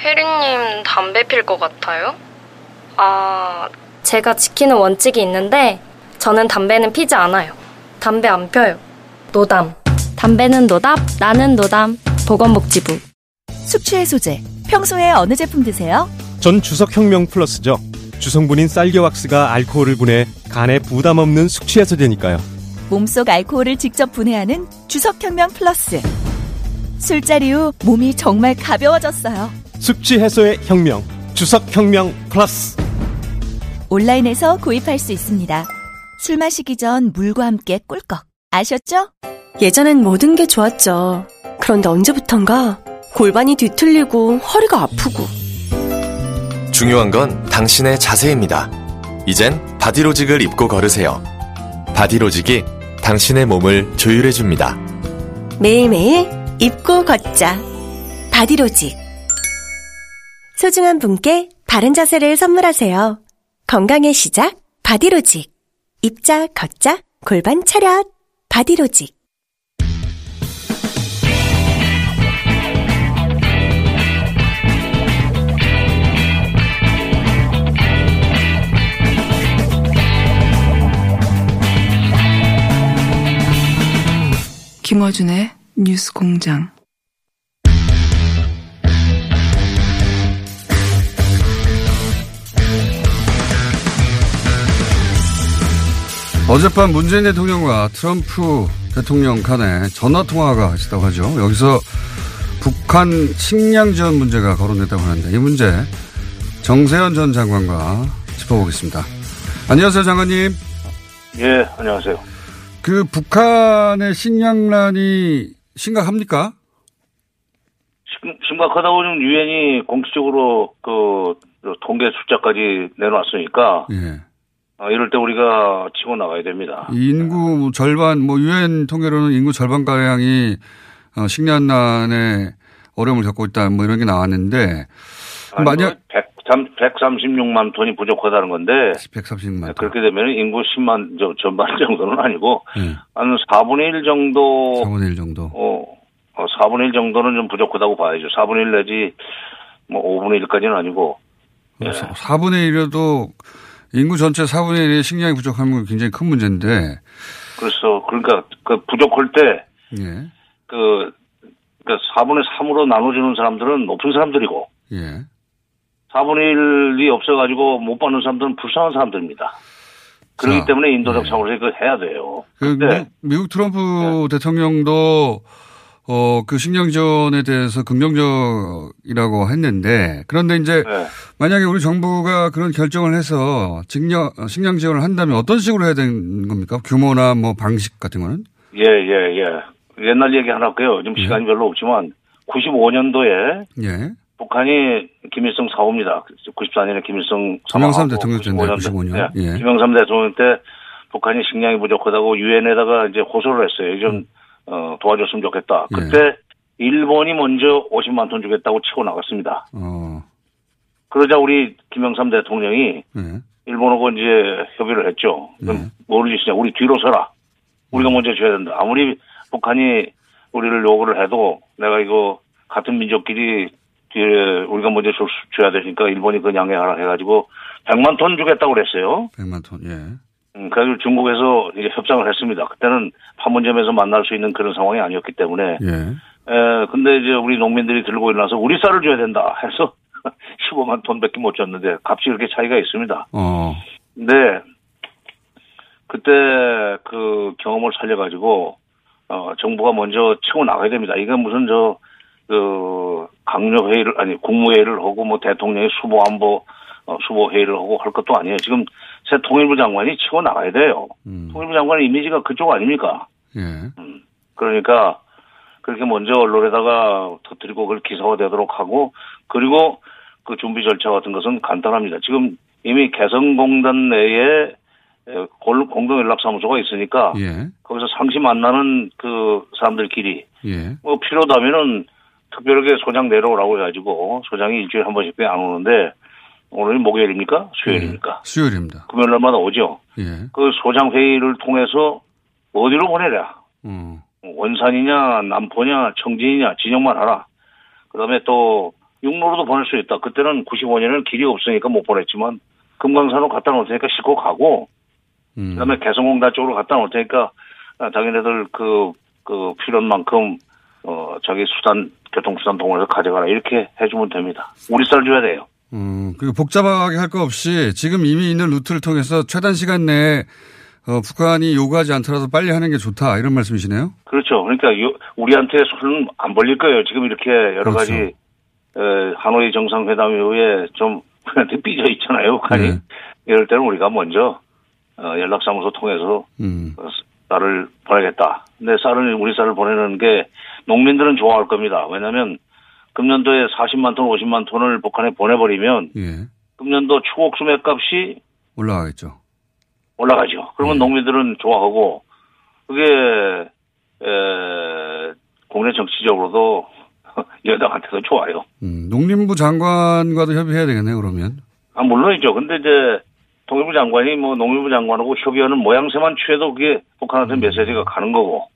혜리님 담배 필 것 같아요? 제가 지키는 원칙이 있는데 저는 담배는 피지 않아요. 담배 안 펴요. 노담. 담배는 노답, 나는 노담. 보건복지부. 숙취해소제. 평소에 어느 제품 드세요? 전 주석혁명 플러스죠. 주성분인 쌀겨왁스가 알코올을 분해, 간에 부담 없는 숙취해소제니까요. 몸속 알코올을 직접 분해하는 주석혁명 플러스. 술자리 후 몸이 정말 가벼워졌어요. 숙취해소의 혁명. 주석혁명 플러스. 온라인에서 구입할 수 있습니다. 술 마시기 전 물과 함께 꿀꺽. 아셨죠? 예전엔 모든 게 좋았죠. 그런데 언제부턴가 골반이 뒤틀리고 허리가 아프고. 중요한 건 당신의 자세입니다. 이젠 바디로직을 입고 걸으세요. 바디로직이 당신의 몸을 조율해줍니다. 매일매일 입고 걷자. 바디로직. 소중한 분께 바른 자세를 선물하세요. 건강의 시작, 바디로직. 입자, 걷자, 골반 차렷, 바디로직. 김어준의 뉴스공장. 어젯밤 문재인 대통령과 트럼프 대통령 간에 전화통화가 있었다고 하죠. 여기서 북한 식량 지원 문제가 거론됐다고 하는데, 이 문제 정세현 전 장관과 짚어보겠습니다. 안녕하세요, 장관님. 예, 안녕하세요. 그 북한의 식량난이 심각합니까? 심각하다고 지금 유엔이 공식적으로 그 통계 숫자까지 내놨으니까. 예. 이럴 때 우리가 치고 나가야 됩니다. 인구 절반, 유엔 통계로는 인구 절반가량이 식량난에 어려움을 겪고 있다, 이런 게 나왔는데. 아니, 만약 136만 톤이 부족하다는 건데. 136만. 그렇게 되면 인구 10만 전반 정도는 아니고, 한 4분의 1 정도. 4분의 1 정도. 4분의 1 정도는 좀 부족하다고 봐야죠. 4분의 1 내지 5분의 1까지는 아니고. 4분의 1이라도 인구 전체 4분의 1의 식량이 부족한 건 굉장히 큰 문제인데. 그래서, 그러니까, 부족할 때, 예. 그러니까 4분의 3으로 나눠주는 사람들은 높은 사람들이고, 예. 4분의 1이 없어가지고 못 받는 사람들은 불쌍한 사람들입니다. 그렇기 때문에 인도적 사고를 해야 돼요. 미국 트럼프 대통령도, 그 식량 지원에 대해서 긍정적이라고 했는데, 그런데 이제 만약에 우리 정부가 그런 결정을 해서 식량 지원을 한다면 어떤 식으로 해야 되는 겁니까? 규모나 방식 같은 거는? 예. 옛날 얘기 하나 할게요. 지금 시간이 별로 없지만 95년도에 북한이 김일성 사후입니다. 94년에 김일성 사망하고 95년. 김영삼 대통령 때 북한이 식량이 부족하다고 유엔에다가 이제 호소를 했어요. 좀 도와줬으면 좋겠다. 그때 일본이 먼저 50만 톤 주겠다고 치고 나갔습니다. 그러자 우리 김영삼 대통령이 일본하고 이제 협의를 했죠. 그럼 뭘 짓이냐? 우리 뒤로 서라. 우리가 먼저 줘야 된다. 아무리 북한이 우리를 요구를 해도 내가 이거 같은 민족끼리 뒤에 우리가 먼저 줘야 되니까 일본이 그 양해하라 해가지고 100만 톤 주겠다고 그랬어요. 100만 톤, 예. 그래서 중국에서 이제 협상을 했습니다. 그때는 판문점에서 만날 수 있는 그런 상황이 아니었기 때문에. 근데 이제 우리 농민들이 들고 일어나서 우리 쌀을 줘야 된다 해서 15만 톤밖에 못 줬는데 값이 이렇게 차이가 있습니다. 근데 그때 그 경험을 살려가지고 정부가 먼저 치고 나가야 됩니다. 이게 무슨 강력회의를, 아니 국무회의를 하고 대통령이 수보안보 수보회의를 하고 할 것도 아니에요. 지금 새 통일부 장관이 치고 나가야 돼요. 통일부 장관의 이미지가 그쪽 아닙니까? 그러니까 그렇게 먼저 언론에다가 터뜨리고 그걸 기사화되도록 하고, 그리고 그 준비 절차 같은 것은 간단합니다. 지금 이미 개성공단 내에 공동연락사무소가 있으니까 예. 거기서 상시 만나는 그 사람들끼리 예. 뭐 필요하다면은 특별하게 소장 내려오라고 해가지고 소장이 일주일에 한 번씩 안 오는데 오늘이 목요일입니까? 수요일입니까? 예. 수요일입니다. 금요일 날마다 오죠. 예. 그 소장 회의를 통해서 어디로 보내랴? 원산이냐 남포냐 청진이냐 진영만 하라. 그다음에 또 육로로도 보낼 수 있다. 그때는 95년에는 길이 없으니까 못 보냈지만 금강산으로 갖다 놓을 테니까 싣고 가고 그다음에 개성공단 쪽으로 갖다 놓을 테니까 자기네들 그 필요한 만큼 자기 수단 교통수단 동원해서 가져가라 이렇게 해주면 됩니다. 우리 쌀 줘야 돼요. 그리고 복잡하게 할 거 없이 지금 이미 있는 루트를 통해서 최단 시간 내에 북한이 요구하지 않더라도 빨리 하는 게 좋다 이런 말씀이시네요. 그렇죠. 그러니까 우리한테 손은 안 벌릴 거예요. 지금 이렇게 여러 그렇죠. 가지 하노이 정상회담 이후에 좀 우리한테 삐져 있잖아요. 북한이 네. 이럴 때는 우리가 먼저 연락사무소 통해서 쌀을 보내겠다. 근데 쌀을 우리 쌀을 보내는 게 농민들은 좋아할 겁니다. 왜냐하면 금년도에 40만 톤, 50만 톤을 북한에 보내버리면 예. 금년도 추곡 수매 값이 올라가겠죠. 올라가죠. 그러면 예. 농민들은 좋아하고 그게 국내 정치적으로도 여당한테도 좋아요. 농림부 장관과도 협의해야 되겠네요. 그러면 물론이죠. 근데 이제 통일부 장관이 뭐 농림부 장관하고 협의하는 모양새만 취해도 그게 북한한테 메시지가 가는 거고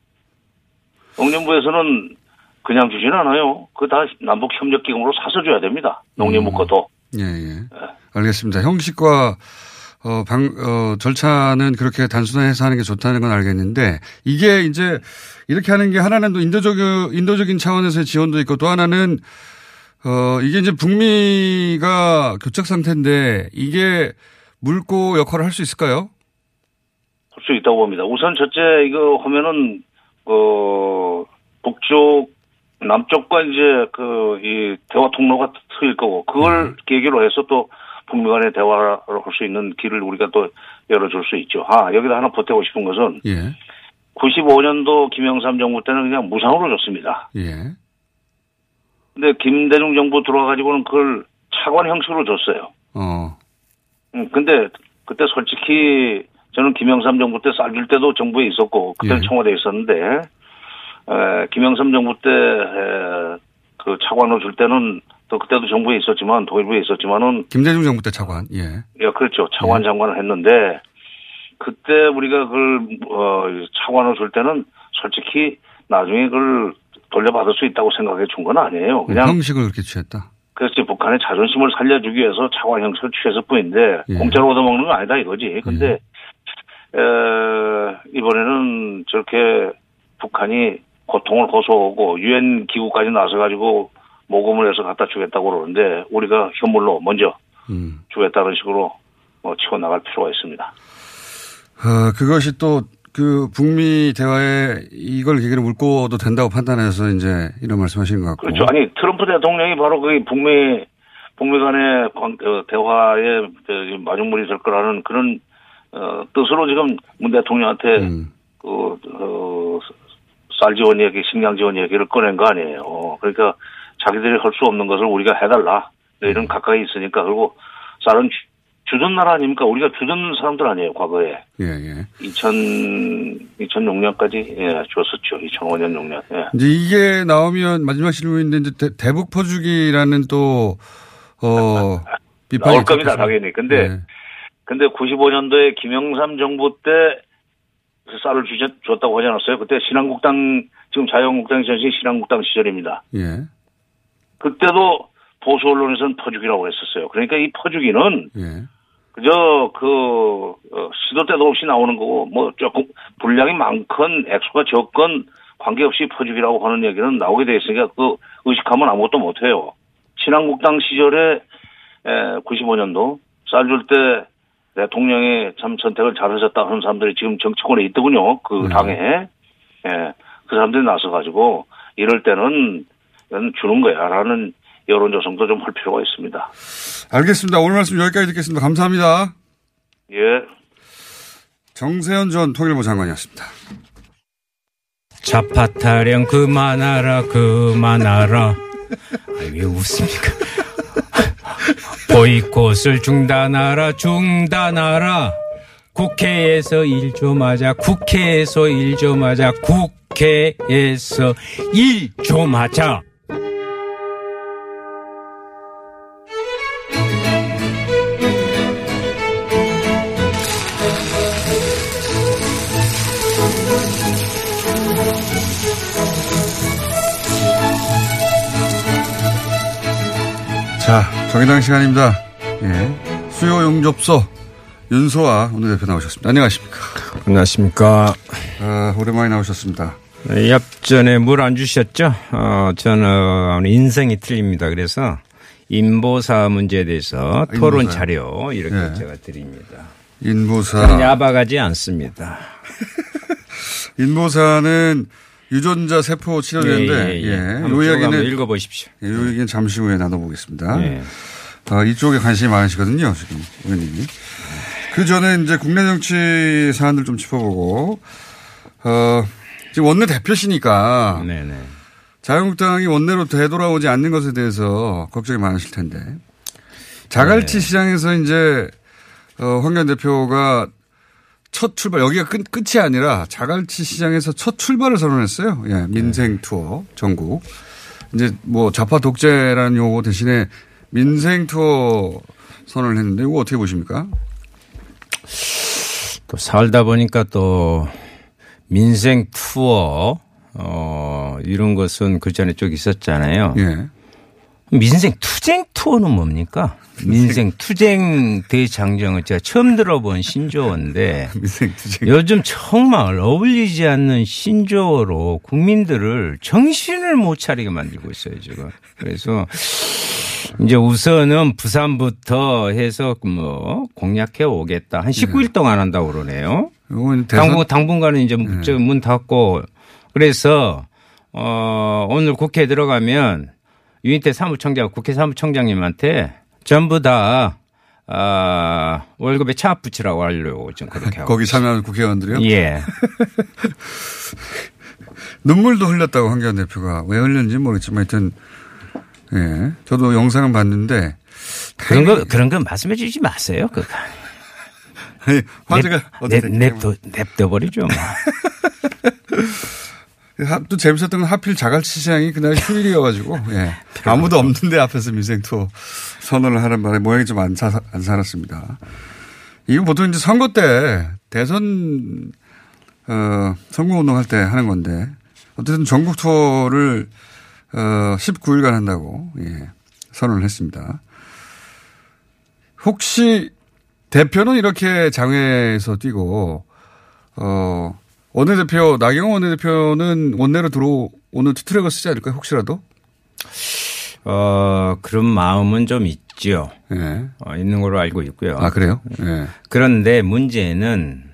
농림부에서는 그냥 주지는 않아요. 그거 다 남북협력기금으로 사서 줘야 됩니다. 농림부 것도. 예. 네. 알겠습니다. 형식과 절차는 그렇게 단순화해서 하는 게 좋다는 건 알겠는데 이게 이제 이렇게 하는 게 하나는 또 인도적인 차원에서의 지원도 있고 또 하나는 이게 이제 북미가 교착 상태인데 이게 물고 역할을 할 수 있을까요? 할 수 있다고 봅니다. 우선 첫째 이거 하면은 북쪽 남쪽과 이제 이 대화 통로가 트일 거고 그걸 계기로 해서 또 북미 간의 대화를 할 수 있는 길을 우리가 또 열어줄 수 있죠. 여기다 하나 보태고 싶은 것은 예. 95년도 김영삼 정부 때는 그냥 무상으로 줬습니다. 예. 근데 김대중 정부 들어와가지고는 그걸 차관 형식으로 줬어요. 근데 그때 솔직히 저는 김영삼 정부 때 쌀 줄 때도 정부에 있었고 그때는 예. 청와대에 있었는데 김영삼 정부 때 그 차관으로 줄 때는 또 그때도 정부에 있었지만 통일부에 있었지만은 김대중 정부 때 차관 예 그렇죠 차관 예. 장관을 했는데 그때 우리가 그걸 차관으로 줄 때는 솔직히 나중에 그걸 돌려받을 수 있다고 생각해 준 건 아니에요. 그냥 형식을 그렇게 취했다. 그렇지 북한의 자존심을 살려주기 위해서 차관 형식을 취했을 뿐인데 예. 공짜로 얻어먹는 건 아니다 이거지. 근데 예. 이번에는 저렇게 북한이 고통을 고소하고 유엔 기구까지 나서가지고 모금을 해서 갖다 주겠다고 그러는데 우리가 현물로 먼저 주겠다는 식으로 치고 나갈 필요가 있습니다. 그것이 또 그 북미 대화에 이걸 계기로 물고도 된다고 판단해서 이제 이런 말씀하시는 것 같고. 그렇죠. 아니 트럼프 대통령이 바로 그 북미 간의 대화에 마중물이 될 거라는 그런 뜻으로 지금 문 대통령한테 쌀 지원 얘기, 식량 지원 얘기를 꺼낸 거 아니에요. 그러니까 자기들이 할 수 없는 것을 우리가 해달라. 이런 가까이 있으니까. 그리고 쌀은 주던 나라 아닙니까? 우리가 주던 사람들 아니에요, 과거에. 예. 2006년까지, 예, 줬었죠. 2005년, 6년. 예. 이제 이게 나오면 마지막 질문인데, 이제 대북 퍼주기라는 또, 비판이. 나올 겁니다, 당연히. 근데 95년도에 김영삼 정부 때, 쌀을 줬다고 하지 않았어요? 그때 신한국당, 지금 자유한국당 전신 신한국당 시절입니다. 예. 그때도 보수 언론에서는 퍼주기라고 했었어요. 그러니까 이 퍼주기는, 예. 그저, 시도 때도 없이 나오는 거고, 뭐, 조금, 분량이 많건, 액수가 적건, 관계없이 퍼주기라고 하는 얘기는 나오게 돼 있으니까, 의식하면 아무것도 못해요. 신한국당 시절에, 95년도, 쌀 줄 때, 대통령이 참 선택을 잘하셨다 하는 사람들이 지금 정치권에 있더군요. 그 당에. 예. 그 사람들이 나서가지고 이럴 때는 주는 거야. 라는 여론 조성도 좀 할 필요가 있습니다. 알겠습니다. 오늘 말씀 여기까지 듣겠습니다. 감사합니다. 예. 정세현 전 통일부 장관이었습니다. 좌파 타령 그만하라 그만하라. 아니 왜 웃습니까? 보이콧을 중단하라 중단하라. 국회에서 일 좀 하자 국회에서 일 좀 하자 국회에서 일 좀 하자. 자, 정의당 시간입니다. 예. 수요 용접소 윤소하 원내대표 나오셨습니다. 안녕하십니까? 안녕하십니까? 오랜만에 나오셨습니다. 앞전에 물 안 주셨죠? 저는 인생이 틀립니다. 그래서 인보사 문제에 대해서 인보사. 토론 자료 이렇게 예. 제가 드립니다. 인보사 야박하지 않습니다. 인보사는 유전자 세포 치료제인데 예, 예, 예. 이 얘기는 읽어보십시오. 예, 이 얘기는 잠시 후에 나눠보겠습니다. 예. 이쪽에 관심이 많으시거든요, 지금 의원님이. 그 전에 이제 국내 정치 사안들 좀 짚어보고 지금 원내 대표시니까 네네. 자유한국당이 원내로 되돌아오지 않는 것에 대해서 걱정이 많으실 텐데 자갈치 네. 시장에서 이제 황교안 대표가 첫 출발, 여기가 끝이 아니라 자갈치 시장에서 첫 출발을 선언했어요. 예, 민생 투어 전국. 이제 뭐 좌파 독재라는 용어 대신에 민생 투어 선언을 했는데 이거 어떻게 보십니까? 또 살다 보니까 또 민생 투어, 이런 것은 그 전에 쭉 있었잖아요. 예. 민생 투쟁 투어는 뭡니까? 민생 투쟁 대장정은 제가 처음 들어본 신조어인데 요즘 정말 어울리지 않는 신조어로 국민들을 정신을 못 차리게 만들고 있어요 지금. 그래서 이제 우선은 부산부터 해서 뭐 공략해 오겠다. 한 19일 동안 한다고 그러네요. 당분간은 이제 문 닫고 그래서 오늘 국회에 들어가면 유인태 사무총장, 국회 사무총장님한테 전부 다 월급에 차 붙이라고 하려고 지금 그렇게 하고 거기 참여하는 국회의원들이요? 예. 눈물도 흘렸다고 황교안 대표가 왜 흘렸는지 모르겠지만 하여튼 예. 저도 영상은 봤는데 그런 거 말씀해 주지 마세요. 그거. 아니, 화제가 냅둬버리죠. 또 재밌었던 건 하필 자갈치 시장이 그날 휴일이어가지고 예. 아무도 없는데 앞에서 민생투어 선언을 하는 바람에 모양이 좀 안 살았습니다. 이거 보통 이제 선거 때 대선 선거운동 할 때 하는 건데 어쨌든 전국 투어를 19일간 한다고 예. 선언을 했습니다. 혹시 대표는 이렇게 장외에서 뛰고 원내대표 나경원 원내대표는 원내로 들어오는 투트랙을 쓰지 않을까요? 혹시라도? 그런 마음은 좀 있죠. 네. 있는 걸로 알고 있고요. 아 그래요? 네. 그런데 문제는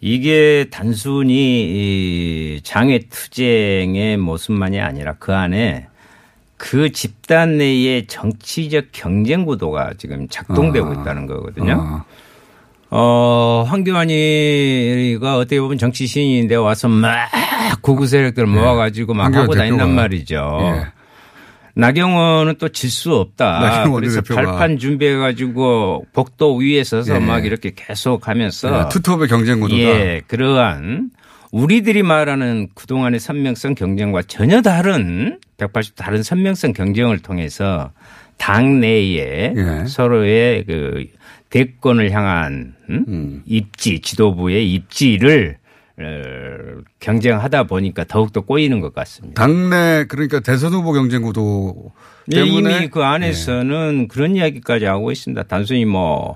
이게 단순히 장외투쟁의 모습만이 아니라 그 안에 그 집단 내의 정치적 경쟁 구도가 지금 작동되고 있다는 거거든요. 황교안이가 어떻게 보면 정치 신인인데 와서 막 구구 세력들 모아가지고 막 하고 다닌단 말이죠. 예. 나경원은 또 질 수 없다. 그래서 대표가. 발판 준비해가지고 복도 위에 서서 예. 막 이렇게 계속 하면서. 예. 투톱의 경쟁 구도다. 예. 그러한 우리들이 말하는 그동안의 선명성 경쟁과 전혀 다른 180도 다른 선명성 경쟁을 통해서 당 내에 예. 서로의 그 대권을 향한 입지, 지도부의 입지를 경쟁하다 보니까 더욱더 꼬이는 것 같습니다. 당내 그러니까 대선 후보 경쟁 구도 때문에 이미 그 안에서는 예. 그런 이야기까지 하고 있습니다. 단순히 뭐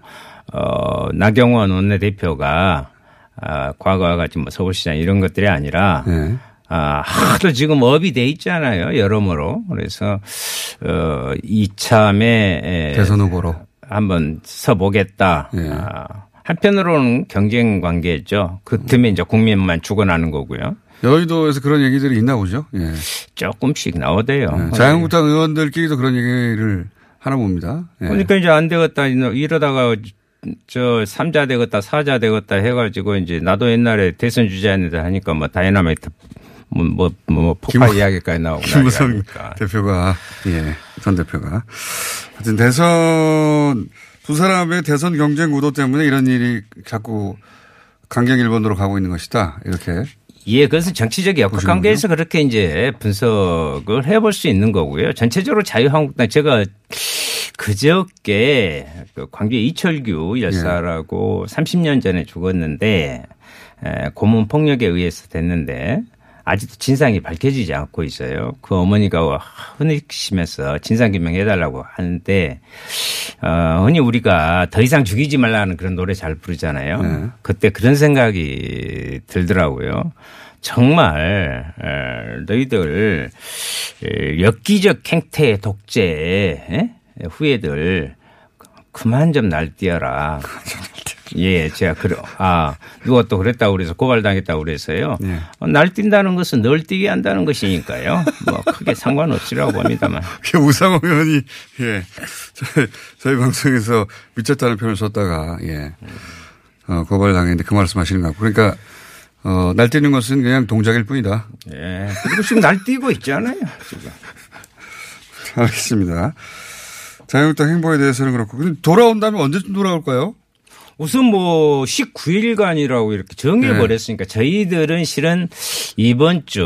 나경원 원내대표가 과거와 같이 뭐 서울시장 이런 것들이 아니라 예. 하도 지금 업이 돼 있잖아요. 여러모로. 그래서 이참에 대선 후보로. 한번 서보겠다. 예. 한편으로는 경쟁 관계죠. 그 틈에 이제 국민만 죽어나는 거고요. 여의도에서 그런 얘기들이 있나 보죠. 예. 조금씩 나오대요. 예. 자유한국당 의원들끼리도 그런 얘기를 하나 봅니다. 예. 그러니까 이제 안 되겠다 이러다가 저 3자 되겠다 4자 되겠다 해가지고 이제 나도 옛날에 대선 주자였는데 하니까 뭐 다이너마이트 폭파 이야기까지 나오고. 김무성 대표가, 예, 전 대표가. 하여튼 대선, 두 사람의 대선 경쟁 구도 때문에 이런 일이 자꾸 강경일본으로 가고 있는 것이다. 이렇게. 예, 그것은 정치적 역학 관계에서 그렇게 이제 분석을 해볼 수 있는 거고요. 전체적으로 자유한국당, 제가 그저께 광주의 이철규 열사라고, 예, 30년 전에 죽었는데 고문 폭력에 의해서 됐는데 아직도 진상이 밝혀지지 않고 있어요. 그 어머니가 흔익심에서 진상규명해달라고 하는데, 흔히 우리가 더 이상 죽이지 말라는 그런 노래 잘 부르잖아요. 네. 그때 그런 생각이 들더라고요. 정말 너희들 역기적 행태 독재의 후예들 그만 좀 날뛰어라. 예, 제가 누가 또 그랬다고 그래서 고발당했다고 그래서요. 예. 날뛴다는 것은 널 뛰게 한다는 것이니까요. 뭐 크게 상관없으라고 봅니다만. 우상호 의원이, 예, 저희 방송에서 미쳤다는 표현을 썼다가, 예, 고발당했는데 그 말씀하시는 것 같고. 그러니까 날뛰는 것은 그냥 동작일 뿐이다. 예. 그리고 지금 날뛰고 있잖아요. 지금. 알겠습니다. 자유한국당 행보에 대해서는 그렇고. 돌아온다면 언제쯤 돌아올까요? 우선 뭐 19일간이라고 이렇게 정해버렸으니까, 네, 저희들은 실은 이번 주에,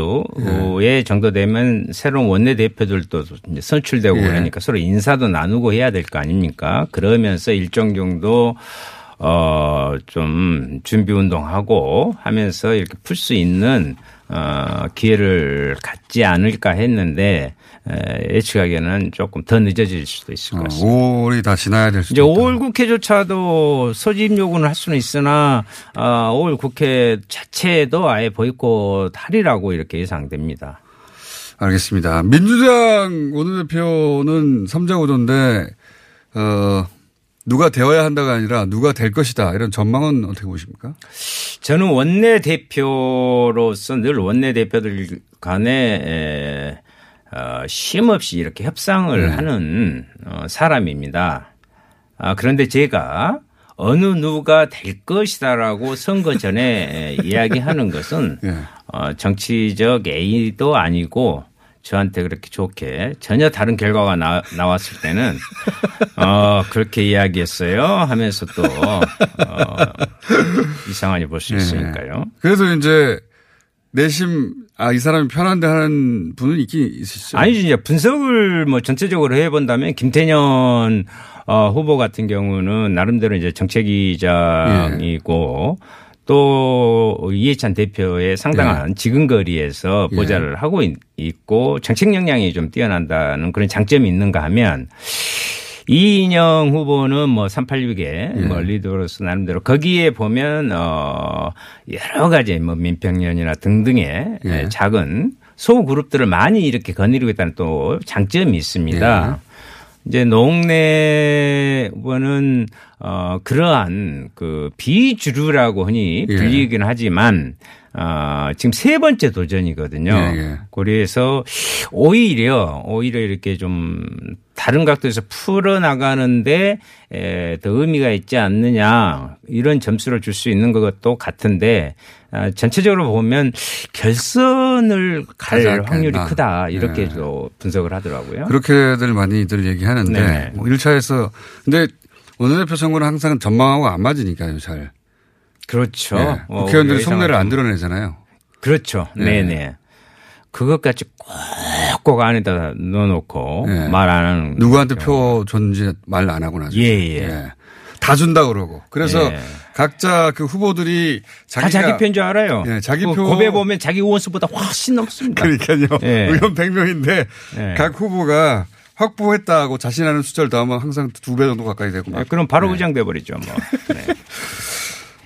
네, 정도 되면 새로운 원내대표들도 이제 선출되고, 네, 그러니까 서로 인사도 나누고 해야 될 거 아닙니까? 그러면서 일정 정도 좀 준비 운동하고 하면서 이렇게 풀 수 있는 기회를 갖지 않을까 했는데 예측하기에는 조금 더 늦어질 수도 있을 것 같습니다. 5월이 다 지나야 될 수도 있다. 이제 5월 국회조차도 소집 요구는 할 수는 있으나 5월 국회 자체도 아예 보이콧하리라고 이렇게 예상됩니다. 알겠습니다. 민주당 원내대표는 3자 5조인데 누가 되어야 한다가 아니라 누가 될 것이다, 이런 전망은 어떻게 보십니까? 저는 원내대표로서 늘 원내대표들 간에 쉼없이 이렇게 협상을, 네, 하는 사람입니다. 그런데 제가 어느 누가 될 것이다라고 선거 전에 이야기하는 것은, 네, 정치적 애의도 아니고 저한테 그렇게 좋게 전혀 다른 결과가 나왔을 때는 그렇게 이야기했어요 하면서 또 이상하게 볼 수 있으니까요. 네. 그래서 이제 내심 이 사람이 편한데 하는 분은 있긴 있으시죠? 아니죠. 이제 분석을 뭐 전체적으로 해본다면 김태년 후보 같은 경우는 나름대로 이제 정책위장이고, 네, 또 이해찬 대표의 상당한, 예, 지근거리에서 보좌를, 예, 하고 있고 정책 역량이 좀 뛰어난다는 그런 장점이 있는가 하면 이인영 후보는 뭐 386의, 예, 뭐 리더로서 나름대로 거기에 보면 여러 가지 뭐 민평연이나 등등의, 예, 작은 소그룹들을 많이 이렇게 거느리고 있다는 또 장점이 있습니다. 예. 이제 농내 후보는 그러한 그 비주류라고 흔히 불리긴, 예, 하지만 지금 세 번째 도전이거든요. 예, 예. 그래서 오히려 이렇게 좀 다른 각도에서 풀어나가는데 더 의미가 있지 않느냐, 이런 점수를 줄 수 있는 것도 같은데 전체적으로 보면 결선을 갈 확률이 크다, 이렇게, 네, 분석을 하더라고요. 그렇게들 많이들 얘기하는데, 네, 뭐 1차에서 근데 원내대표 선거는 항상 전망하고 안 맞으니까요, 잘. 그렇죠. 네. 국회의원들이 속내를 안 드러내잖아요. 그렇죠. 네네. 네. 그것까지 꼭꼭 안에다 넣어놓고, 네, 말 안 하는. 누구한테 표 줬는지 말 안 하고 나죠. 예예. 네. 다 준다 그러고. 그래서, 예, 각자 그 후보들이 다 자기 표인 줄 알아요. 예, 자기 표. 고배 보면 자기 의원수보다 훨씬 넘습니다. 그러니까요. 예. 의원 100명인데, 예, 각 후보가 확보했다고 자신하는 숫자를 더하면 항상 2배 정도 가까이 되고. 예, 그럼 바로, 예, 의장돼버리죠 뭐. 네.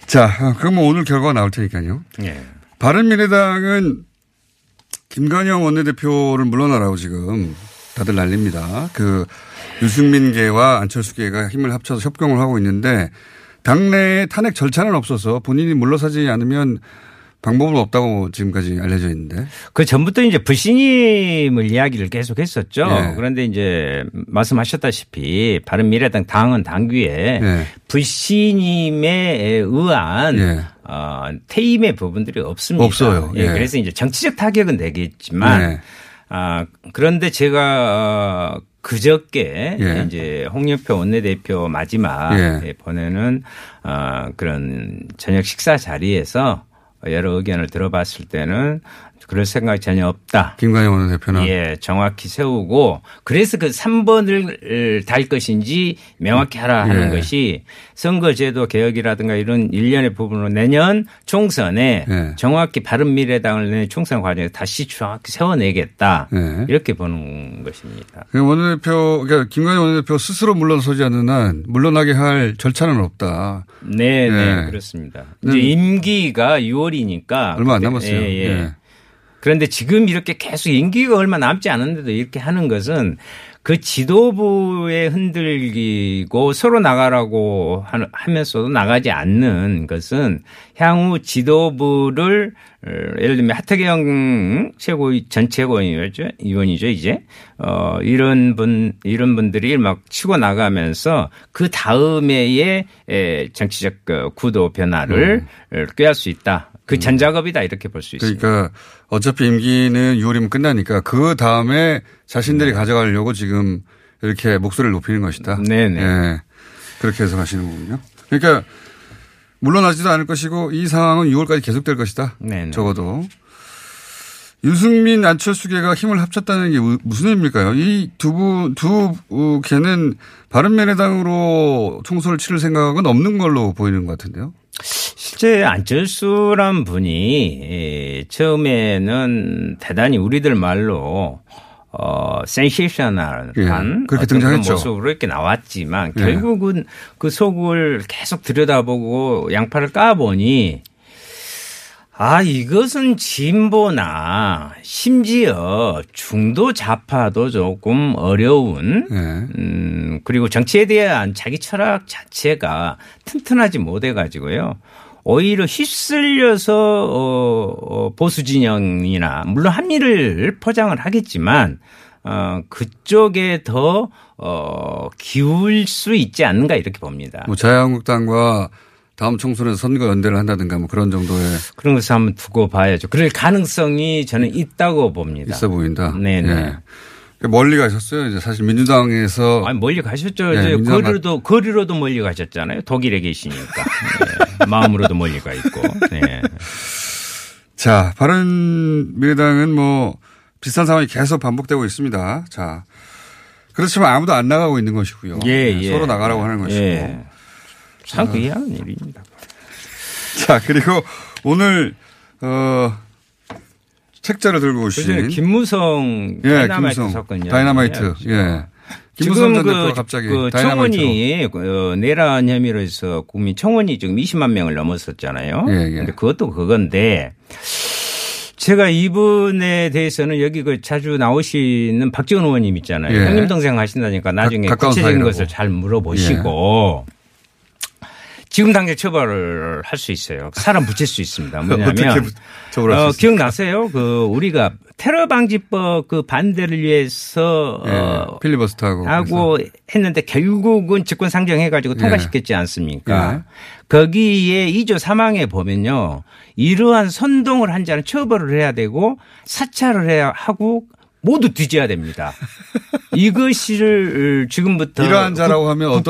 자, 그러면 오늘 결과가 나올 테니까요. 예. 바른미래당은 김관영 원내대표를 물러나라고 지금 다들 난립니다. 그 유승민계와 안철수계가 힘을 합쳐서 협경을 하고 있는데 당내에 탄핵 절차는 없어서 본인이 물러서지 않으면 방법은 없다고 지금까지 알려져 있는데. 그 전부터 이제 불신임을 이야기를 계속 했었죠. 네. 그런데 이제 말씀하셨다시피 바른미래당 당은 당규에, 네, 불신임에 의한, 네, 퇴임의 부분들이 없습니다. 없어요. 예. 그래서 이제 정치적 타격은 되겠지만 예. 그런데 제가 그저께 예. 이제 홍영표 원내대표 마지막 예. 보내는 그런 저녁 식사 자리에서 여러 의견을 들어봤을 때는 그럴 생각이 전혀 없다. 김관영 원내대표는. 예, 정확히 세우고 그래서 그 3번을 달 것인지 명확히 하라 하는 예. 것이 선거제도 개혁이라든가 이런 일련의 부분으로 내년 총선에 예. 정확히 바른미래당을 내년 총선 과정에 다시 정확히 세워내겠다. 예. 이렇게 보는 것입니다. 원내대표, 그러니까 김관영 원내대표 스스로 물러서지 않는 한 물러나게 할 절차는 없다. 네, 네, 예. 그렇습니다. 이제 임기가 6월이니까. 얼마 안 남았어요. 예, 예. 예. 그런데 지금 이렇게 계속 임기가 얼마 남지 않은데도 이렇게 하는 것은 그 지도부에 흔들리고 서로 나가라고 하면서도 나가지 않는 것은 향후 지도부를 예를 들면 하태경 최고위 전 최고위원이죠. 이제 이런 분들이 막 치고 나가면서 그 다음에의 정치적 구도 변화를 꾀할 수 있다. 그 전작업이다 이렇게 볼 수 있습니다. 그러니까 어차피 임기는 6월이면 끝나니까 그 다음에 자신들이 네. 가져가려고 지금 이렇게 목소리를 높이는 것이다. 네네. 네. 그렇게 해석하시는 거군요. 그러니까 물러나지도 않을 것이고 이 상황은 6월까지 계속될 것이다. 네네. 적어도. 유승민 안철수계가 힘을 합쳤다는 게 무슨 의미일까요? 이 두 개는 바른미래당으로 총선을 치를 생각은 없는 걸로 보이는 것 같은데요. 실제 안철수란 분이 처음에는 대단히 우리들 말로 센세이셔널한 예, 그렇게 등장했죠. 모습으로 이렇게 나왔지만 결국은 예. 그 속을 계속 들여다보고 양파를 까보니 이것은 진보나 심지어 중도 좌파도 조금 어려운 그리고 정치에 대한 자기 철학 자체가 튼튼하지 못해 가지고요. 오히려 휩쓸려서 보수 진영이나 물론 한미를 포장을 하겠지만 그쪽에 더 기울 수 있지 않는가 이렇게 봅니다. 뭐 자유한국당과 다음 총선에서 선거 연대를 한다든가 뭐 그런 정도의 그런 것을 한번 두고 봐야죠. 그럴 가능성이 저는 있다고 봅니다. 있어 보인다. 네네. 예. 멀리 가셨어요. 이제 사실 민주당에서 멀리 가셨죠. 예, 이제 거리로도 멀리 가셨잖아요. 독일에 계시니까 네. 마음으로도 멀리 가 있고. 네. 자, 바른미래당은 뭐 비슷한 상황이 계속 반복되고 있습니다. 자, 그렇지만 아무도 안 나가고 있는 것이고요. 예, 예. 서로 나가라고 하는 것이고. 예. 참 이해하는 일입니다. 자, 그리고 오늘 책자를 들고 오신 김무성 다이너마이트 사건이요. 다이너마이트. 예. 김무성 전 대표가 갑자기 청원이 내란 혐의로 해서 국민 청원이 지금 20만 명을 넘었었잖아요. 그런데 예, 예. 그것도 그건데 제가 이분에 대해서는 여기 그 자주 나오시는 박지원 의원님 있잖아요. 예. 형님 동생 하신다니까 나중에 구체적인 것을 잘 물어보시고. 예. 지금 당장 처벌을 할 수 있어요. 사람 붙일 수 있습니다. 뭐냐면 기억나세요? 그 우리가 테러 방지법 그 반대를 위해서 예, 필리버스터하고 했는데 결국은 직권 상정해 가지고 통과시켰지 않습니까? 예. 거기에 2조 3항에 보면요. 이러한 선동을 한 자는 처벌을 해야 되고 사찰을 해야 하고 모두 뒤져야 됩니다. 이것을 지금부터 이러한 자라고 하면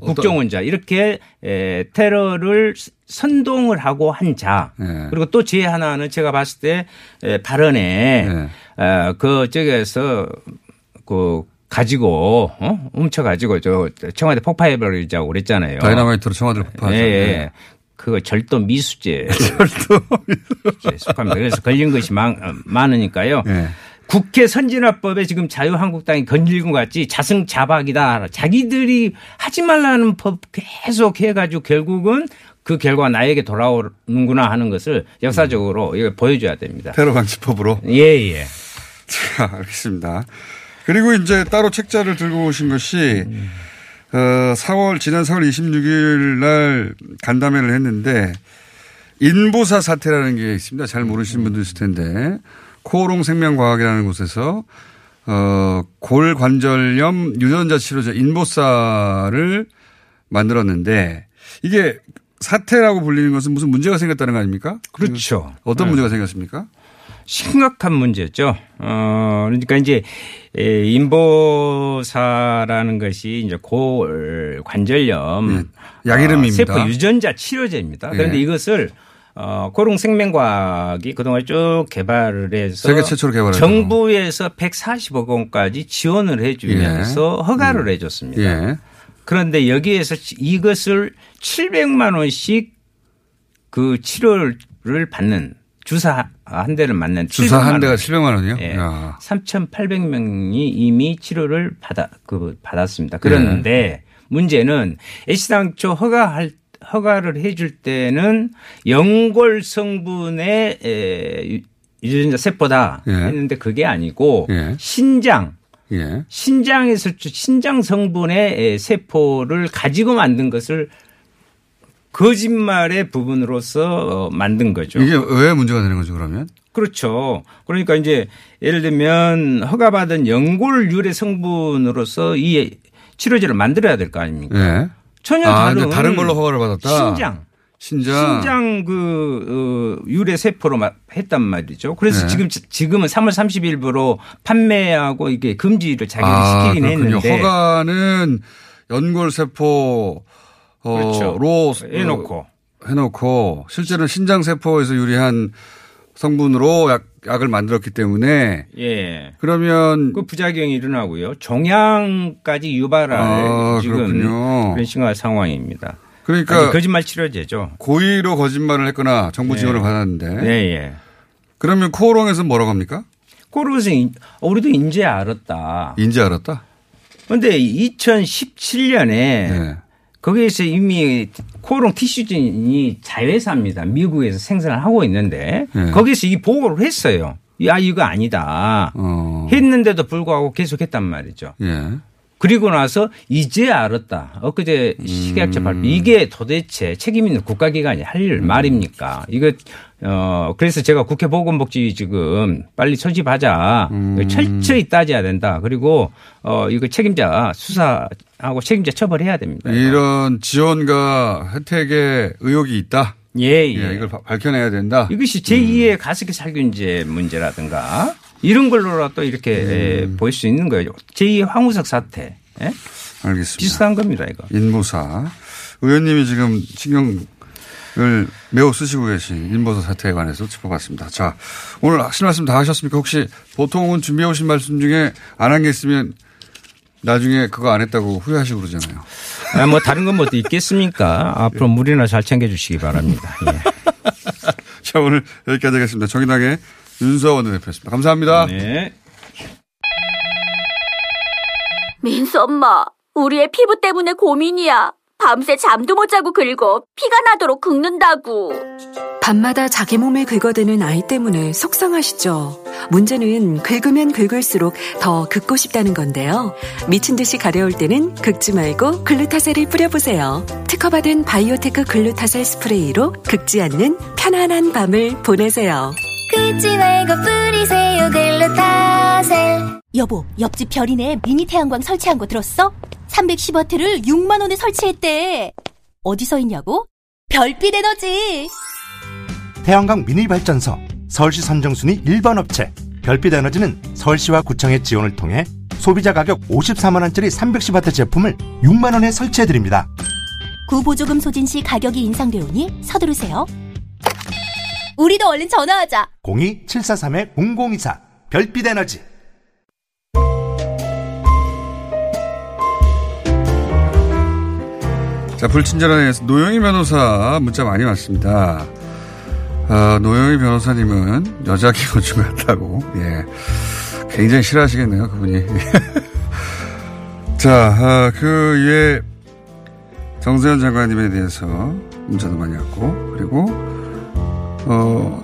국정원자 이렇게 테러를 선동을 하고 한 자 그리고 또 제 하나는 제가 봤을 때 발언에 그 저기에서 그 가지고 훔쳐가지고 저 청와대 폭파해버리자고 그랬잖아요. 다이너마이트로 청와대를 폭파하자. 예. 그거 절도 미수죄. 절도 미수죄 속합니다. 그래서 걸린 것이 많으니까요. 예. 국회 선진화법에 지금 자유한국당이 건질고 같이 자승자박이다. 자기들이 하지 말라는 법 계속 해가지고 결국은 그 결과 나에게 돌아오는구나 하는 것을 역사적으로 보여줘야 됩니다. 테러 방지법으로? 예, 예. 자, 알겠습니다. 그리고 이제 따로 책자를 들고 오신 것이 지난 4월 26일 날 간담회를 했는데 인보사 사태라는 게 있습니다. 잘 모르시는 분도 있을 텐데. 코오롱 생명과학이라는 곳에서 골관절염 유전자 치료제 인보사를 만들었는데 이게 사태라고 불리는 것은 무슨 문제가 생겼다는 거 아닙니까? 그렇죠. 어떤 문제가 생겼습니까? 심각한 문제였죠. 그러니까 이제 인보사라는 것이 이제 골관절염 약 이름입니다. 세포 유전자 치료제입니다. 그런데 이것을 코오롱 생명과학이 그동안 쭉 개발을 해서 세계 최초로 개발했죠. 정부에서 140억 원까지 지원을 해 주면서 허가를 해 줬습니다. 그런데 여기에서 이것을 700만 원씩 그 치료를 받는 주사 한 대를 맞는 주사 한 대가 700만 원이요? 예. 3,800명이 이미 치료를 받았습니다. 그런데 문제는 애시당초 허가를 해줄 때는 연골 성분의 유전자 세포다 했는데 그게 아니고 신장. 신장에서 신장 성분의 세포를 가지고 만든 것을 거짓말의 부분으로서 만든 거죠. 이게 왜 문제가 되는 거죠, 그러면? 그렇죠. 그러니까 이제 예를 들면 허가받은 연골유래 성분으로서 이 치료제를 만들어야 될 거 아닙니까? 전혀 다른 걸로 허가를 받았다. 신장 유래 세포로 했단 말이죠. 그래서 지금은 3월 30일부로 판매하고 이게 금지를 작용시키긴 했는데 허가는 연골 세포로 해놓고 실제로는 신장 세포에서 유리한 성분으로 약을 만들었기 때문에 그러면 그 부작용이 일어나고요. 종양까지 유발할 지금 그런 상황입니다. 그러니까 거짓말 치료제죠. 고의로 거짓말을 했거나 정부 지원을 받았는데. 그러면 코오롱에서는 뭐라고 합니까? 코오롱에서는 우리도 인제 알았다. 그런데 2017년에 거기에서 이미 코오롱 티슈진이 자회사입니다. 미국에서 생산을 하고 있는데 거기서 이 보고를 했어요. 야 이거 아니다. 했는데도 불구하고 계속했단 말이죠. 그리고 나서 이제 알았다. 엊그제 식약처 발표. 이게 도대체 책임 있는 국가기관이 할 말입니까? 이거 그래서 제가 국회 보건복지 지금 빨리 소집하자. 철저히 따져야 된다. 그리고 이거 책임자 수사하고 책임자 처벌해야 됩니다. 이런 지원과 혜택에 의혹이 있다. 이걸 밝혀내야 된다. 이것이 제2의 가습기 살균제 문제라든가. 이런 걸로라도 이렇게 보일 수 있는 거예요. 제2의 황우석 사태. 알겠습니다. 비슷한 겁니다, 이거. 인보사. 의원님이 지금 신경을 매우 쓰시고 계신 인보사 사태에 관해서 짚어봤습니다. 자, 오늘 하실 말씀 다 하셨습니까? 혹시 보통은 준비해 오신 말씀 중에 안 한 게 있으면 나중에 그거 안 했다고 후회하시고 그러잖아요. 뭐 다른 건 뭐 또 있겠습니까? 앞으로 물이나 잘 챙겨주시기 바랍니다. 자, 오늘 여기까지 하겠습니다. 정의당의 윤소하 원내대표였습니다. 감사합니다. 민수 엄마, 우리의 피부 때문에 고민이야. 밤새 잠도 못 자고 긁어 피가 나도록 긁는다고. 밤마다 자기 몸에 긁어대는 아이 때문에 속상하시죠. 문제는 긁으면 긁을수록 더 긁고 싶다는 건데요. 미친 듯이 가려울 때는 긁지 말고 글루타셀을 뿌려보세요. 특허받은 바이오테크 글루타셀 스프레이로 긁지 않는 편안한 밤을 보내세요. 긁지 말고 뿌리세요 글루타셀. 여보, 옆집 별이네 미니 태양광 설치한 거 들었어? 310W를 6만 원에 설치했대. 어디서 있냐고? 별빛 에너지. 태양광 미니 발전소 서울시 선정순위 1번 업체 별빛 에너지는 서울시와 구청의 지원을 통해 소비자 가격 54만 원짜리 310W 제품을 6만 원에 설치해드립니다. 구보조금 소진 시 가격이 인상되오니 서두르세요. 우리도 얼른 전화하자. 02-743-0024 별빛에너지. 자, 불친절한 애에서 노영희 변호사 문자 많이 왔습니다. 노영희 변호사님은 여자 기호중 같다고. 굉장히 싫어하시겠네요, 그분이. 자, 그 위에 정세현 장관님에 대해서 문자도 많이 왔고, 그리고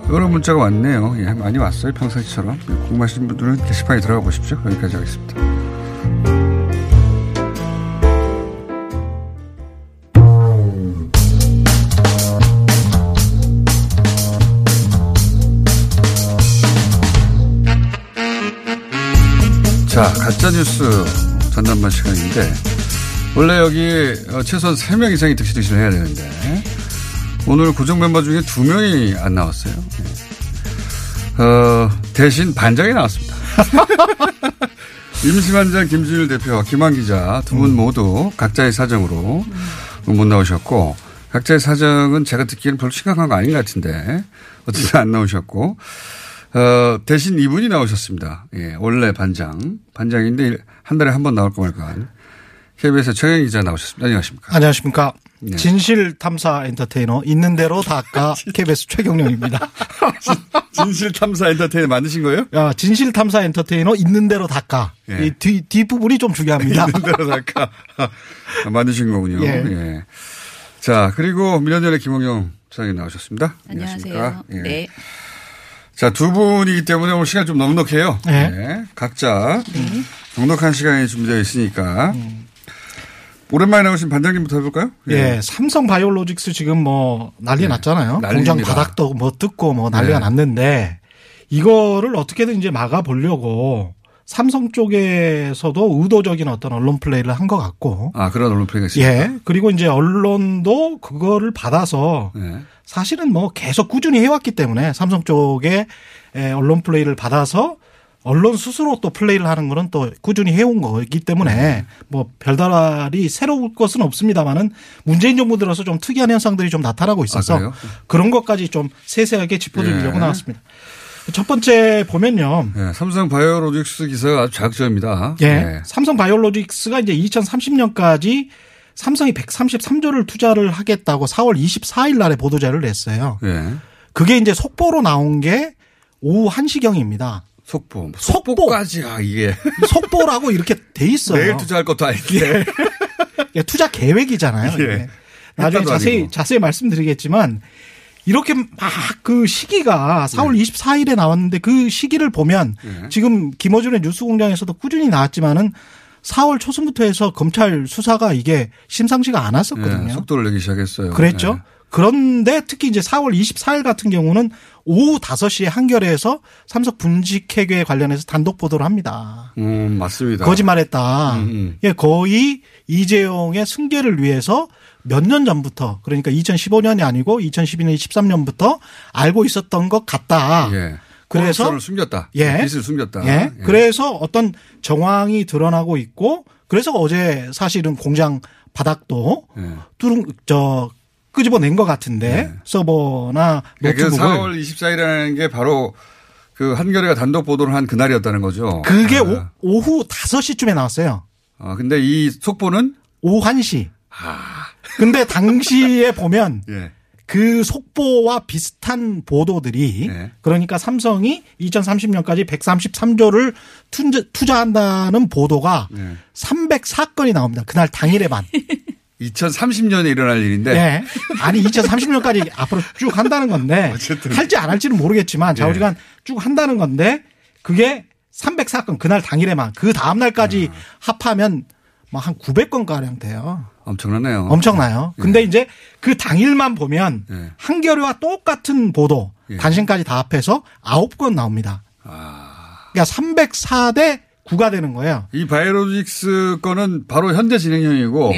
여러 문자가 왔네요. 많이 왔어요. 평상시처럼. 궁금하신 분들은 게시판에 들어가 보십시오. 여기까지 하겠습니다. 자, 가짜뉴스 전담반 시간인데, 원래 여기 최소한 3명 이상이 득실득실 해야 되는데, 오늘 고정 멤버 중에 2명이 안 나왔어요. 대신 반장이 나왔습니다. 임시반장 김준일 대표와 김한 기자 두 분 모두 각자의 사정으로 못 나오셨고, 각자의 사정은 제가 듣기에는 별로 심각한 거 아닌 것 같은데 어쨌든 안 나오셨고, 대신 이분이 나오셨습니다. 예, 원래 반장인데 한 달에 한 번 나올 거 말까. KBS의 최경영 기자 나오셨습니다. 안녕하십니까. 안녕하십니까. 네. 진실탐사 엔터테이너 있는 대로 다 아까 KBS 최경영입니다. 진실탐사 엔터테이너 만드신 거예요? 야, 진실탐사 엔터테이너 있는 대로 닦아. 예. 이 뒷부분이 좀 중요합니다. 있는 대로 닦아. 만드신 거군요. 예. 예. 자, 그리고 미련전의 김홍영 사장님 나오셨습니다. 안녕하세요. 예. 네. 자, 두 분이기 때문에 오늘 시간 좀 넉넉해요. 네. 네. 각자 넉넉한 시간이 준비되어 있으니까. 오랜만에 나오신 반장님부터 해볼까요? 예. 예, 삼성 바이오로직스 지금 뭐 난리 났잖아요. 공장 바닥도 뭐 뜯고 뭐 난리가 났는데, 이거를 어떻게든 이제 막아보려고 삼성 쪽에서도 의도적인 어떤 언론 플레이를 한 것 같고. 아, 그런 언론 플레이가 있습니까? 예. 그리고 이제 언론도 그거를 받아서 사실은 뭐 계속 꾸준히 해왔기 때문에 삼성 쪽에 언론 플레이를 받아서 언론 스스로 또 플레이를 하는 거는 또 꾸준히 해온 거기 때문에 뭐 별다리 새로운 것은 없습니다만은 문재인 정부 들어서 좀 특이한 현상들이 좀 나타나고 있어서 그런 것까지 좀 세세하게 짚어드리려고 나왔습니다. 첫 번째 보면요. 예, 삼성 바이오로직스 기사가 아주 자극적입니다. 예. 예. 삼성 바이오로직스가 이제 2030년까지 삼성이 133조를 투자를 하겠다고 4월 24일 날에 보도자를 냈어요. 예. 그게 이제 속보로 나온 게 오후 1시경입니다. 속보까지야 이게. 속보라고 이렇게 돼 있어요. 내일 투자할 것도 아닌데. 예. 투자 계획이잖아요. 예. 예. 나중에 자세히 말씀드리겠지만, 이렇게 막 그 시기가 4월 24일에 나왔는데 그 시기를 보면 지금 김어준의 뉴스공장에서도 꾸준히 나왔지만은 4월 초순부터 해서 검찰 수사가 이게 심상치가 않았었거든요. 예. 속도를 내기 시작했어요. 그랬죠. 예. 그런데 특히 이제 4월 24일 같은 경우는 오후 5시에 한겨레에서 삼성 분식회계 관련해서 단독 보도를 합니다. 맞습니다. 거짓말했다. 예, 거의 이재용의 승계를 위해서 몇 년 전부터, 그러니까 2015년이 아니고 2012년, 13년부터 알고 있었던 것 같다. 예. 그래서 빚을 숨겼다. 예. 빚을 숨겼다. 예. 예. 그래서 어떤 정황이 드러나고 있고, 그래서 어제 사실은 공장 바닥도 끄집어낸 것 같은데, 서버나 노트북을. 4월 24일이라는 게 바로 그 한겨레가 단독 보도를 한 그날이었다는 거죠. 그게 오후 5시쯤에 나왔어요. 아, 근데 이 속보는? 오후 1시. 아. 근데 당시에 보면 그 속보와 비슷한 보도들이 그러니까 삼성이 2030년까지 133조를 투자한다는 보도가 304건이 나옵니다. 그날 당일에만. 2030년에 일어날 일인데. 네. 아니 2030년까지 앞으로 쭉 한다는 건데. 어쨌든. 할지 안 할지는 모르겠지만 좌우지간 쭉 한다는 건데, 그게 304건 그날 당일에만. 그 다음 날까지 합하면 뭐 한 900건가량 돼요. 엄청나네요. 엄청나요. 근데 이제 그 당일만 보면 한겨레와 똑같은 보도 단신까지 다 합해서 9건 나옵니다. 아. 그러니까 304대 9가 되는 거예요. 이 바이오로직스 거는 바로 현재 진행형이고,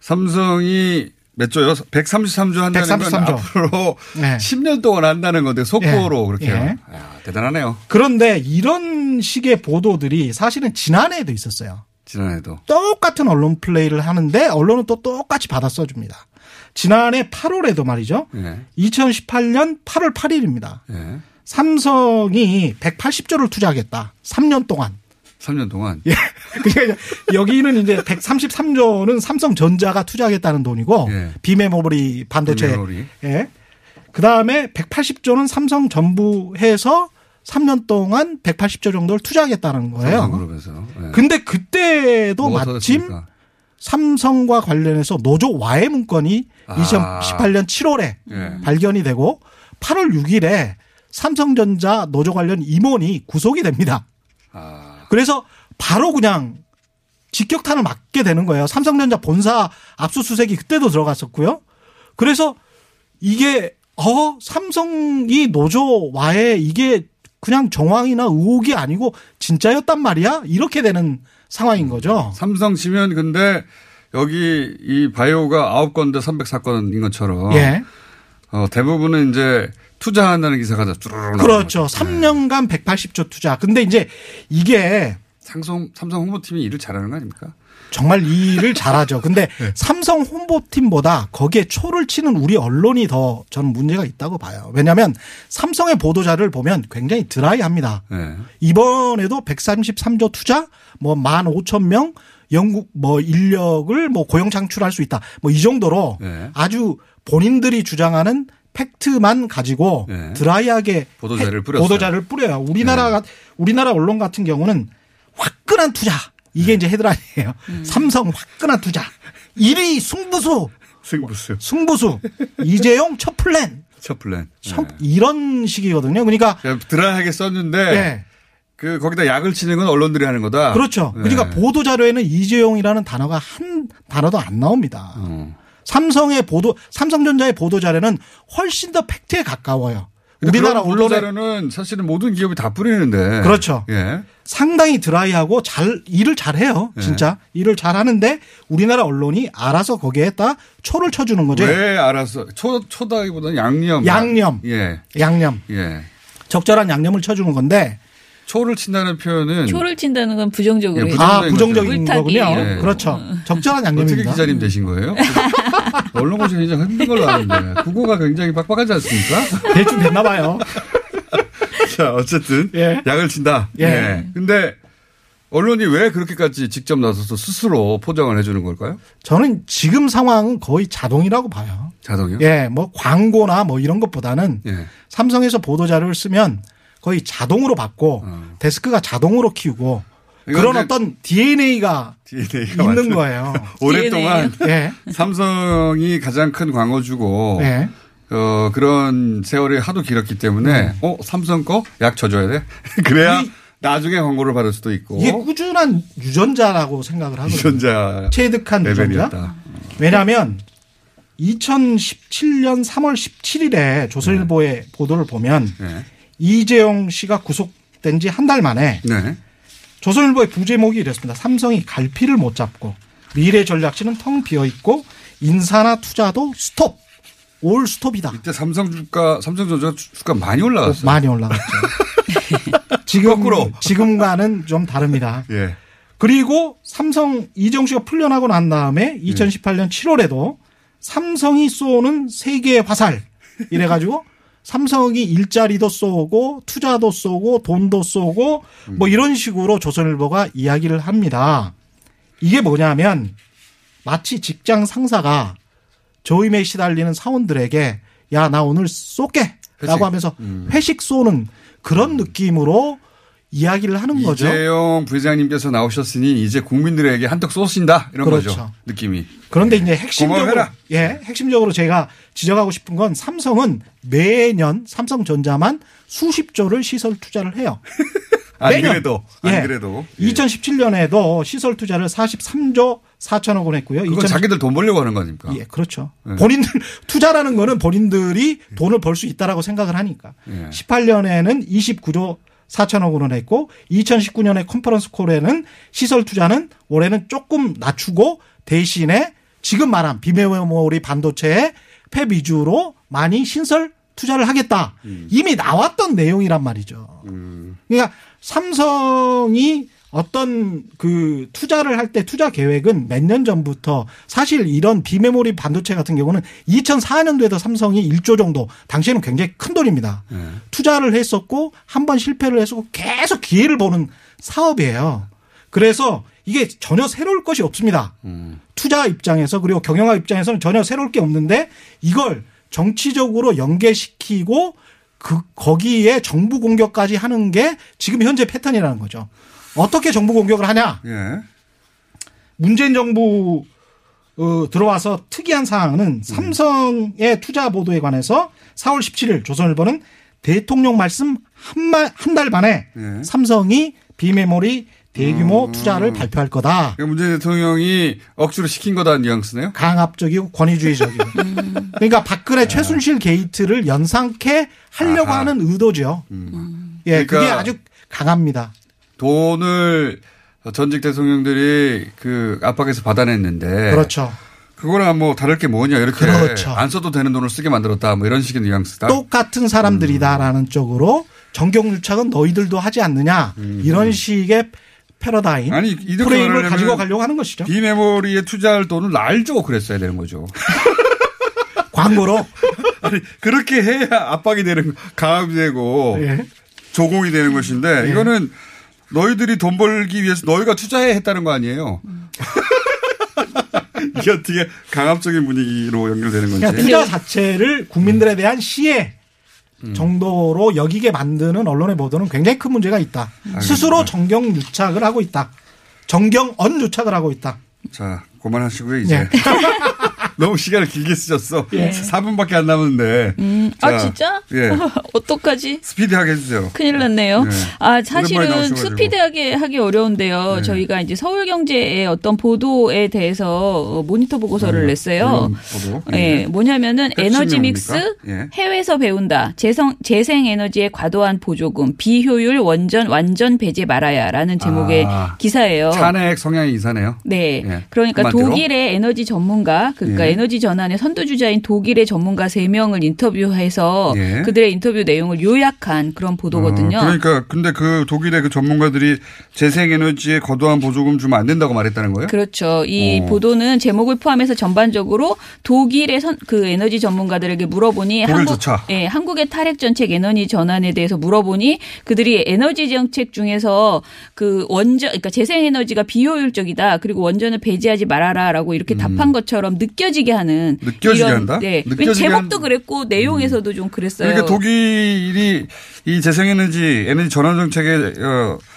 삼성이 몇 조요? 133조 한다는 건 앞으로 10년 동안 한다는 건데, 속보로 그렇게요. 야, 대단하네요. 그런데 이런 식의 보도들이 사실은 지난해에도 있었어요. 지난해도. 똑같은 언론 플레이를 하는데 언론은 또 똑같이 받아 써줍니다. 지난해 8월에도 말이죠. 2018년 8월 8일입니다. 삼성이 180조를 투자하겠다. 3년 동안. 3년 동안? 예. 그러니까 여기는 이제 133조는 삼성전자가 투자하겠다는 돈이고, 비메모리 반도체. 비메모리. 예. 그 다음에 180조는 삼성 전부 해서 3년 동안 180조 정도를 투자하겠다는 거예요. 삼성그룹에서. 예. 근데 그때도 마침 됐습니까? 삼성과 관련해서 노조 와해 문건이 2018년 7월에 발견이 되고, 8월 6일에 삼성전자 노조 관련 임원이 구속이 됩니다. 아. 그래서 바로 그냥 직격탄을 맞게 되는 거예요. 삼성전자 본사 압수수색이 그때도 들어갔었고요. 그래서 이게 삼성이 노조 와해, 이게 그냥 정황이나 의혹이 아니고 진짜였단 말이야? 이렇게 되는 상황인 거죠. 삼성 치면 근데 여기 이 바이오가 9건인데 304건인 것처럼 예. 대부분은 이제 투자한다는 기사가 쭈르르 그렇죠. 3년간 180조 투자. 근데 이제 이게 삼성 홍보팀이 일을 잘하는 거 아닙니까? 정말 일을 잘하죠. 근데 네. 삼성 홍보팀보다 거기에 초를 치는 우리 언론이 더 저는 문제가 있다고 봐요. 왜냐하면 삼성의 보도자를 보면 굉장히 드라이합니다. 네. 이번에도 133조 투자, 뭐 15,000명, 영국 뭐 인력을 뭐 고용 창출할 수 있다. 뭐 이 정도로 네. 아주 본인들이 주장하는 팩트만 가지고 네. 드라이하게 보도자를 뿌려요. 우리나라 언론 같은 경우는 화끈한 투자. 이게 이제 헤드라인이에요. 삼성 화끈한 투자. 1위 승부수. 이재용 첫 플랜. 네. 이런 식이거든요. 그러니까 드라이하게 썼는데 네. 그 거기다 약을 치는 건 언론들이 하는 거다. 그렇죠. 네. 그러니까 보도 자료에는 이재용이라는 단어가 한 단어도 안 나옵니다. 삼성전자의 보도 자료는 훨씬 더 팩트에 가까워요. 우리나라 언론 자료는 사실은 모든 기업이 다 뿌리는데. 그렇죠. 예. 상당히 드라이하고 일을 잘해요. 진짜. 예. 일을 잘하는데 우리나라 언론이 알아서 거기에다 초를 쳐주는 거죠. 왜 알아서? 초다기보다는 양념. 양념. 예. 적절한 양념을 쳐주는 건데. 초를 친다는 건 부정적으로. 예, 부정적인 거군요. 예. 그렇죠. 적절한 양념입니다. 어떻게 기자님 되신 거예요? 언론 고시 굉장히 힘든 걸로 아는데 국어가 굉장히 빡빡하지 않습니까? 대충 됐나 봐요. 자, 어쨌든 예. 약을 친다. 예. 예. 근데 언론이 왜 그렇게까지 직접 나서서 스스로 포장을 해주는 걸까요? 저는 지금 상황은 거의 자동이라고 봐요. 자동이요? 예, 뭐 광고나 뭐 이런 것보다는 예. 삼성에서 보도 자료를 쓰면. 거의 자동으로 받고 데스크가 자동으로 키우고 그런 어떤 DNA가 있는 거예요. 오랫동안 네. 삼성이 가장 큰 광고주고 네. 그런 세월이 하도 길었기 때문에 삼성 거 약 쳐줘야 돼? 그래야 나중에 광고를 받을 수도 있고. 이게 꾸준한 유전자라고 생각을 하거든요. 체득한 유전자. 왜냐하면 2017년 3월 17일에 조선일보의 네. 보도를 보면 네. 이재용 씨가 구속된 지 한 달 만에 네. 조선일보의 부제목이 이랬습니다. 삼성이 갈피를 못 잡고 미래 전략실은 텅 비어있고 인사나 투자도 스톱. 올 스톱이다. 이때 삼성전자 주가 많이 올라갔어요. 많이 올라갔죠. 지금과는 좀 다릅니다. 예. 그리고 삼성 이재용 씨가 풀려나고 난 다음에 2018년 7월에도 삼성이 쏘는 세계의 화살 이래가지고 삼성이 일자리도 쏘고 투자도 쏘고 돈도 쏘고 뭐 이런 식으로 조선일보가 이야기를 합니다. 이게 뭐냐면 마치 직장 상사가 조임에 시달리는 사원들에게 야, 나 오늘 쏠게 라고 하면서 회식 쏘는 그런 느낌으로 이야기를 하는 거죠. 이재용 부회장님께서 나오셨으니 이제 국민들에게 한턱 쏘신다 이런 그렇죠. 거죠. 느낌이. 그런데 이제 핵심적으로 제가 지적하고 싶은 건 삼성은 매년 삼성전자만 수십조를 시설 투자를 해요. 매년. 안 그래도. 예. 2017년에도 시설 투자를 43조 4천억 원 했고요. 그건 자기들 돈 벌려고 하는 거 아닙니까? 예, 그렇죠. 예. 본인들 투자라는 거는 본인들이 돈을 벌 수 있다라고 생각을 하니까. 예. 18년에는 29조 4천억 원을 했고 2019년에 컨퍼런스 콜에는 시설 투자는 올해는 조금 낮추고 대신에 지금 말한 비메모리 반도체의 팹 위주로 많이 신설 투자를 하겠다. 이미 나왔던 내용이란 말이죠. 그러니까 삼성이 어떤 그 투자를 할 때 투자 계획은 몇 년 전부터 사실 이런 비메모리 반도체 같은 경우는 2004년도에도 삼성이 1조 정도 당시에는 굉장히 큰 돈입니다. 네. 투자를 했었고 한 번 실패를 했었고 계속 기회를 보는 사업이에요. 그래서 이게 전혀 새로울 것이 없습니다. 투자 입장에서 그리고 경영학 입장에서는 전혀 새로울 게 없는데 이걸 정치적으로 연계시키고 거기에 정부 공격까지 하는 게 지금 현재 패턴이라는 거죠. 어떻게 정부 공격을 하냐. 예. 문재인 정부 들어와서 특이한 사항은 삼성의 투자 보도에 관해서 4월 17일 조선일보는 대통령 말씀 한 달 만에 예. 삼성이 비메모리 대규모 투자를 발표할 거다. 그러니까 문재인 대통령이 억지로 시킨 거다는 뉘앙스네요. 강압적이고 권위주의적이고. 그러니까 박근혜 최순실 게이트를 연상케 하려고 하는 의도죠. 예, 그러니까 그게 아주 강합니다. 돈을 전직 대통령들이 그 압박에서 받아냈는데. 그렇죠. 그거랑 뭐 다를 게 뭐냐 이렇게 그렇죠. 안 써도 되는 돈을 쓰게 만들었다 뭐 이런 식의 뉘앙스다. 똑같은 사람들이다라는 쪽으로 정경유착은 너희들도 하지 않느냐 이런 식의 패러다임 아니, 프레임을 가지고 가려고 하는 것이죠. 비메모리에 투자할 돈을 날 주고 그랬어야 되는 거죠. 광고로. 아니 그렇게 해야 압박이 되는 가압이 되고 예. 조공이 되는 것인데 예. 이거는 너희들이 돈 벌기 위해서 너희가 투자해 했다는 거 아니에요. 이게 어떻게 강압적인 분위기로 연결되는 건지. 그러니까 투자 자체를 국민들에 대한 시혜 정도로 여기게 만드는 언론의 보도는 굉장히 큰 문제가 있다. 알겠습니다. 스스로 정경유착을 하고 있다. 정경언유착을 하고 있다. 자, 그만하시고요 이제. 네. 너무 시간을 길게 쓰셨어. 예. 4분밖에 안 남았는데. 자, 아 진짜? 예. 어떡하지? 스피디하게 해주세요. 큰일 났네요. 예. 아 사실은 스피디하게 하기 어려운데요. 예. 저희가 이제 서울경제의 어떤 보도에 대해서 모니터 보고서를 아, 냈어요. 보도? 예. 예. 뭐냐면은 에너지 믹스, 예. 해외에서 배운다. 재생에너지의 과도한 보조금, 비효율 완전 배제 말아야라는 제목의 아, 기사예요. 산액 성향이 이사네요. 네. 예. 그러니까 독일의 에너지 전문가 그러니까 예. 에너지 전환의 선두주자인 독일의 전문가 3명을 인터뷰해서 예. 그들의 인터뷰 내용을 요약한 그런 보도거든요. 그러니까 근데 그 독일의 그 전문가들이 재생에너지에 과도한 보조금 주면 안 된다고 말했다는 거예요? 그렇죠. 이 보도는 제목을 포함해서 전반적으로 독일의 그 에너지 전문가들에게 물어보니 한국의 탈핵 정책 에너지 전환에 대해서 물어보니 그들이 에너지 정책 중에서 그 원전 그러니까 재생에너지가 비효율적이다. 그리고 원전을 배제하지 말아라라고 이렇게 답한 것처럼 느껴지게 하는. 느껴지게 이런, 한다? 네. 느껴지게 제목도 그랬고 내용에서도 좀 그랬어요. 그러니까 독일이 이 재생에너지, 에너지 전환 정책의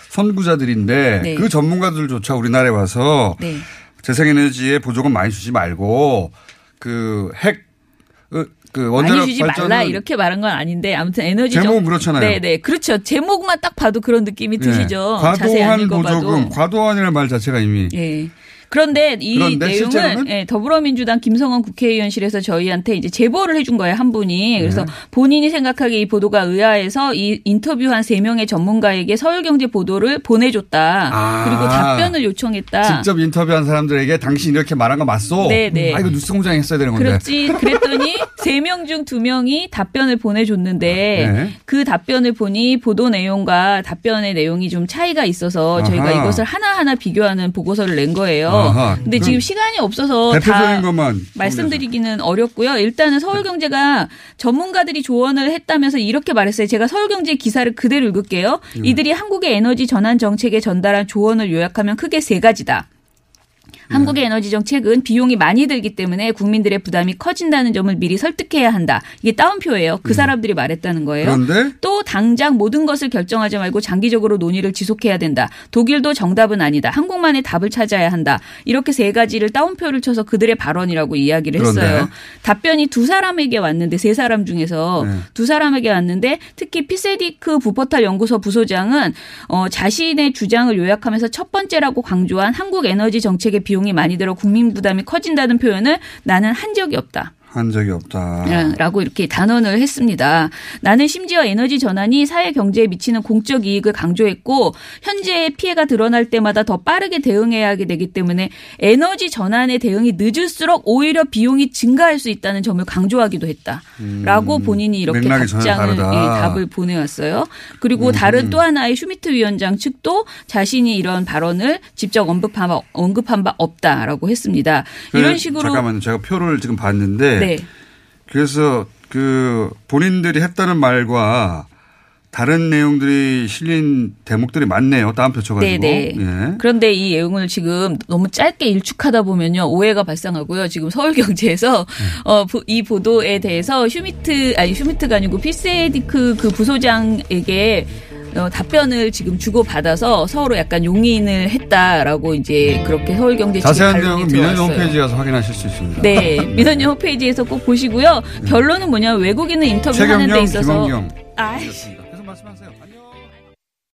선구자들인데 네. 그 전문가들조차 우리나라에 와서 네. 재생에너지에 보조금 많이 주지 말고 그 핵, 그 원자력 많이 주지 말라 이렇게 말한 건 아닌데 아무튼 에너지 제목은 그렇잖아요. 네네 그렇죠. 제목만 딱 봐도 그런 느낌이 드시죠. 네. 과도한 보조금, 과도한이라는 말 자체가 이미. 네. 그런데 내용은 예, 더불어민주당 김성원 국회의원실에서 저희한테 이제 제보를 해준 거예요. 한 분이. 그래서 네. 본인이 생각하기에 이 보도가 의아해서 이 인터뷰한 3명의 전문가에게 서울경제 보도를 보내줬다. 아, 그리고 답변을 요청했다. 직접 인터뷰한 사람들에게 당신 이렇게 말한 거 맞소? 네네. 아, 이거 뉴스공장 했어야 되는 건데. 그랬더니 3명 중 2명이 답변을 보내줬는데 네. 그 답변을 보니 보도 내용과 답변의 내용이 좀 차이가 있어서 저희가 아하. 이것을 하나하나 비교하는 보고서를 낸 거예요. 아하, 근데 지금 시간이 없어서 다 말씀드리기는 어렵고요. 일단은 서울경제가 전문가들이 조언을 했다면서 이렇게 말했어요. 제가 서울경제 기사를 그대로 읽을게요. 이들이 한국의 에너지 전환 정책에 전달한 조언을 요약하면 크게 3가지다. 한국의 에너지 정책은 비용이 많이 들기 때문에 국민들의 부담이 커진다는 점을 미리 설득해야 한다. 이게 따옴표예요. 그 사람들이 말했다는 거예요. 그런데? 또 당장 모든 것을 결정하지 말고 장기적으로 논의를 지속해야 된다. 독일도 정답은 아니다. 한국만의 답을 찾아야 한다. 이렇게 3가지를 따옴표를 쳐서 그들의 발언이라고 이야기를 했어요. 그런데? 답변이 2사람에게 왔는데 3사람 중에서 2사람에게 왔는데 특히 피세디크 부포탈 연구소 부소장은 자신의 주장을 요약하면서 첫 번째라고 강조한 한국 에너지 정책의 비용 이 많이 들어 국민 부담이 커진다는 표현을 나는 한 적이 없다. 한 적이 없다. 라고 이렇게 단언을 했습니다. 나는 심지어 에너지 전환이 사회 경제에 미치는 공적 이익을 강조했고 현재의 피해가 드러날 때마다 더 빠르게 대응해야 하게 되기 때문에 에너지 전환의 대응이 늦을수록 오히려 비용이 증가할 수 있다는 점을 강조하기도 했다. 라고 본인이 이렇게 답장을 답을 보내왔어요. 그리고 다른 또 하나의 슈미트 위원장 측도 자신이 이런 발언을 직접 언급한 바 없다라고 했습니다. 이런 식으로. 잠깐만요. 제가 표를 지금 봤는데 네. 그래서 그 본인들이 했다는 말과 다른 내용들이 실린 대목들이 많네요. 따옴표 쳐가지고. 네네. 예. 그런데 이 내용을 지금 너무 짧게 일축하다 보면요 오해가 발생하고요. 지금 서울경제에서 이 보도에 대해서 슈미트가 아니고 피세디크 그 부소장에게 답변을 지금 주고받아서 서로 약간 용인을 했다라고 이제 그렇게 서울경제 자세한 내용은 민원이 홈페이지에 가서 확인하실 수 있습니다. 네. 민원이 홈페이지에서 꼭 보시고요. 결론은 뭐냐면 외국인을 인터뷰하는 데 있어서. 최경영, 김관영. 아이씨. 계속 말씀하세요.